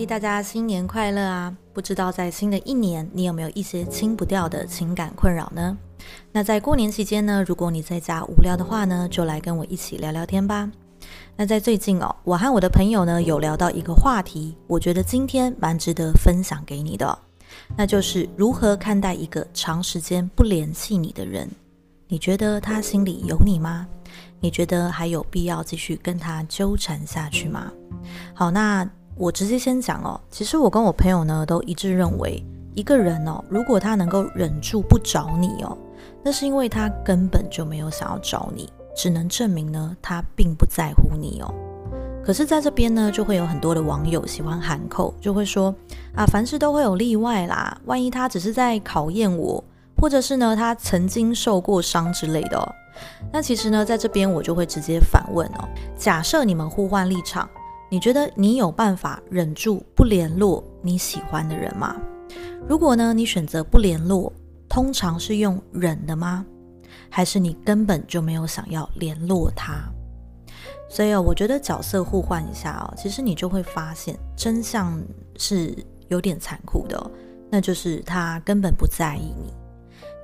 嗨，大家新年快乐啊！不知道在新的一年，你有没有一些清不掉的情感困扰呢？那在过年期间呢，如果你在家无聊的话呢，就来跟我一起聊聊天吧。那在最近哦，我和我的朋友呢有聊到一个话题，我觉得今天蛮值得分享给你的哦，那就是如何看待一个长时间不联系你的人。你觉得他心里有你吗？你觉得还有必要继续跟他纠缠下去吗？好，那我直接先讲哦，其实我跟我朋友呢都一致认为，一个人哦，如果他能够忍住不找你哦，那是因为他根本就没有想要找你，只能证明呢他并不在乎你哦。可是在这边呢，就会有很多的网友喜欢喊扣，就会说啊，凡事都会有例外啦，万一他只是在考验我，或者是呢他曾经受过伤之类的哦。那其实呢，在这边我就会直接反问哦，假设你们互换立场，你觉得你有办法忍住不联络你喜欢的人吗？如果呢你选择不联络，通常是用忍的吗？还是你根本就没有想要联络他？所以哦，我觉得角色互换一下哦，其实你就会发现真相是有点残酷的哦，那就是他根本不在意你，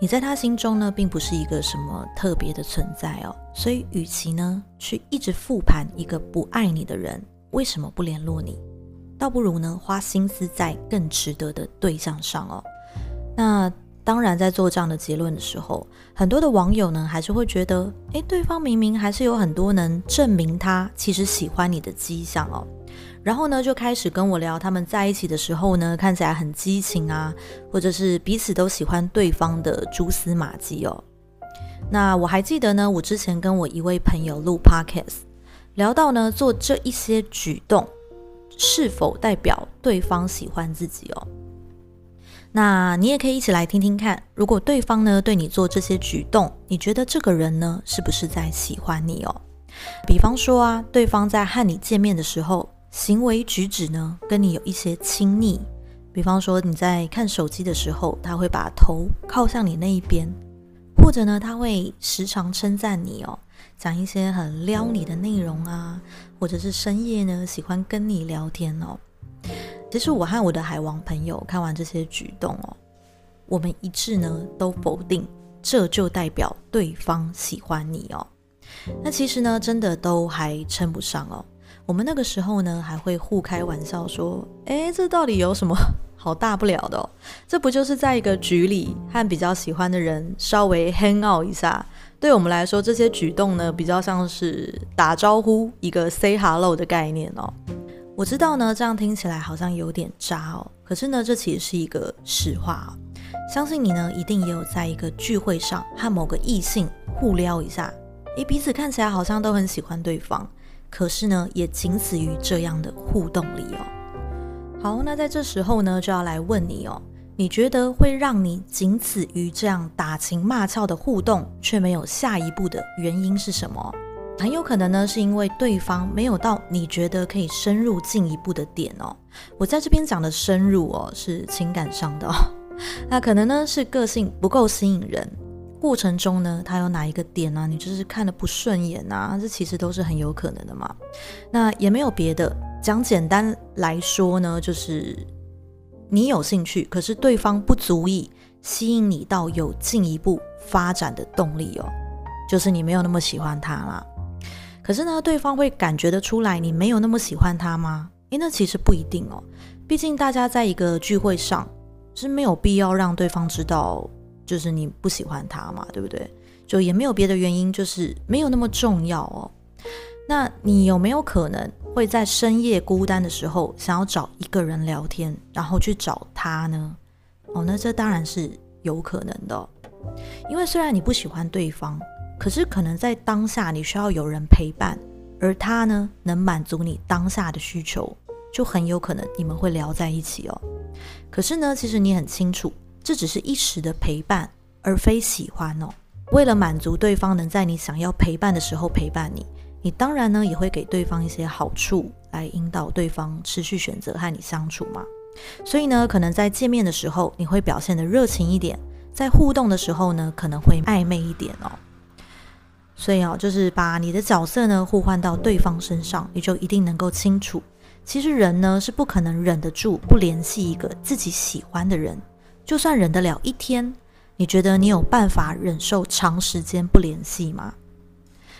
你在他心中呢并不是一个什么特别的存在哦。所以与其呢去一直复盘一个不爱你的人为什么不联络你，倒不如呢花心思在更值得的对象上哦。那当然在做这样的结论的时候，很多的网友呢还是会觉得对方明明还是有很多能证明他其实喜欢你的迹象哦，然后呢就开始跟我聊他们在一起的时候呢看起来很激情啊，或者是彼此都喜欢对方的蛛丝马迹哦。那我还记得呢，我之前跟我一位朋友录 podcast， 聊到呢做这一些举动是否代表对方喜欢自己哦。那你也可以一起来听听看，如果对方呢对你做这些举动，你觉得这个人呢是不是在喜欢你哦？比方说啊，对方在和你见面的时候，行为举止呢跟你有一些亲昵，比方说你在看手机的时候，他会把头靠向你那一边，或者呢他会时常称赞你哦，讲一些很撩你的内容啊，或者是深夜呢喜欢跟你聊天哦。其实我和我的海王朋友看完这些举动哦，我们一致呢都否定这就代表对方喜欢你哦。那其实呢真的都还称不上哦，我们那个时候呢还会互开玩笑说，这到底有什么好大不了的哦，这不就是在一个局里和比较喜欢的人稍微 hang out 一下，对我们来说这些举动呢比较像是打招呼，一个 say hello 的概念哦。我知道呢这样听起来好像有点渣哦，可是呢这其实是一个实话哦。相信你呢一定也有在一个聚会上和某个异性互撩一下，彼此看起来好像都很喜欢对方，可是呢也仅此于这样的互动里哦。好，那在这时候呢就要来问你哦，你觉得会让你仅此于这样打情骂俏的互动却没有下一步的原因是什么？很有可能呢是因为对方没有到你觉得可以深入进一步的点哦。我在这边讲的深入哦是情感上的哦，那可能呢是个性不够吸引人，过程中呢他有哪一个点啊你就是看得不顺眼啊，这其实都是很有可能的嘛。那也没有别的，讲简单来说呢就是你有兴趣，可是对方不足以吸引你到有进一步发展的动力哦，就是你没有那么喜欢他啦。可是呢对方会感觉得出来你没有那么喜欢他吗？那其实不一定哦，毕竟大家在一个聚会上是没有必要让对方知道就是你不喜欢他嘛，对不对？就也没有别的原因，就是没有那么重要哦。那你有没有可能会在深夜孤单的时候想要找一个人聊天，然后去找他呢？那这当然是有可能的哦，因为虽然你不喜欢对方，可是可能在当下你需要有人陪伴，而他呢能满足你当下的需求，就很有可能你们会聊在一起哦。可是呢其实你很清楚这只是一时的陪伴，而非喜欢哦。为了满足对方能在你想要陪伴的时候陪伴你，你当然呢也会给对方一些好处来引导对方持续选择和你相处嘛。所以呢可能在见面的时候你会表现得热情一点，在互动的时候呢可能会暧昧一点哦。所以就是把你的角色呢互换到对方身上，你就一定能够清楚其实人呢是不可能忍得住不联系一个自己喜欢的人，就算忍得了一天，你觉得你有办法忍受长时间不联系吗？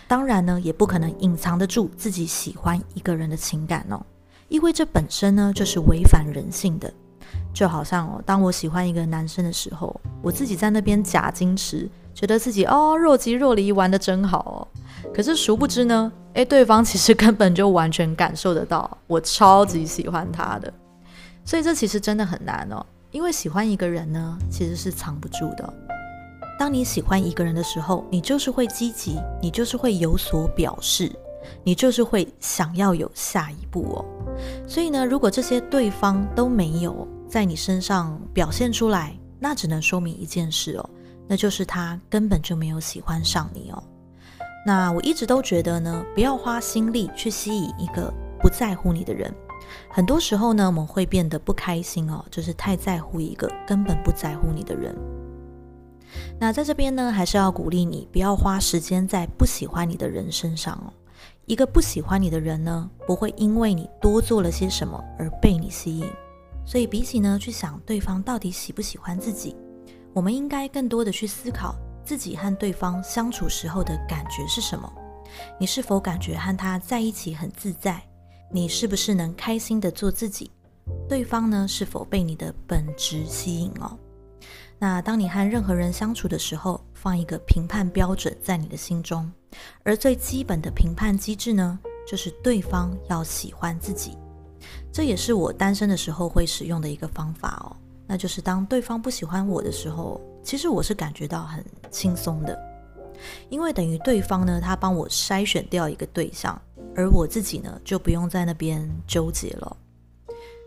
当然呢，也不可能隐藏得住自己喜欢一个人的情感哦，因为这本身呢就是违反人性的。就好像当我喜欢一个男生的时候，我自己在那边假矜持，觉得自己若即若离玩得真好哦，可是殊不知呢，对方其实根本就完全感受得到我超级喜欢他的。所以这其实真的很难哦，因为喜欢一个人呢其实是藏不住的。当你喜欢一个人的时候，你就是会积极，你就是会有所表示，你就是会想要有下一步哦。所以呢，如果这些对方都没有在你身上表现出来，那只能说明一件事哦，那就是他根本就没有喜欢上你哦。那我一直都觉得呢，不要花心力去吸引一个不在乎你的人。很多时候呢，我们会变得不开心哦，就是太在乎一个根本不在乎你的人。那在这边呢，还是要鼓励你不要花时间在不喜欢你的人身上哦。一个不喜欢你的人呢，不会因为你多做了些什么而被你吸引。所以比起呢去想对方到底喜不喜欢自己，我们应该更多的去思考自己和对方相处时候的感觉是什么。你是否感觉和他在一起很自在？你是不是能开心的做自己？对方呢是否被你的本质吸引哦？那当你和任何人相处的时候，放一个评判标准在你的心中，而最基本的评判机制呢，就是对方要喜欢自己。这也是我单身的时候会使用的一个方法哦，那就是当对方不喜欢我的时候，其实我是感觉到很轻松的，因为等于对方呢，他帮我筛选掉一个对象，而我自己呢，就不用在那边纠结了。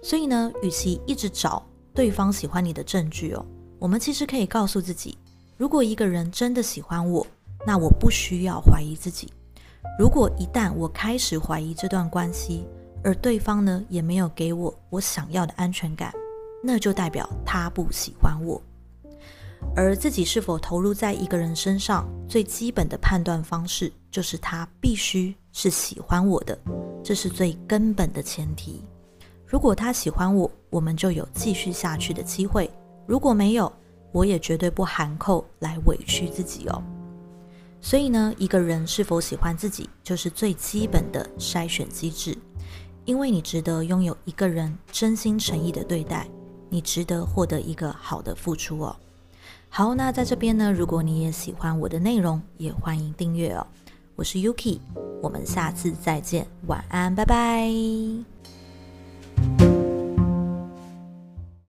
所以呢，与其一直找对方喜欢你的证据哦，我们其实可以告诉自己，如果一个人真的喜欢我，那我不需要怀疑自己。如果一旦我开始怀疑这段关系，而对方呢也没有给我想要的安全感，那就代表他不喜欢我。而自己是否投入在一个人身上，最基本的判断方式就是他必须是喜欢我的，这是最根本的前提。如果他喜欢我，我们就有继续下去的机会；如果没有，我也绝对不含扣来委屈自己哦。所以呢，一个人是否喜欢自己，就是最基本的筛选机制。因为你值得拥有一个人真心诚意的对待，你值得获得一个好的付出哦。好，那在这边呢，如果你也喜欢我的内容，也欢迎订阅哦。我是 Yuki， 我们下次再见，晚安，拜拜。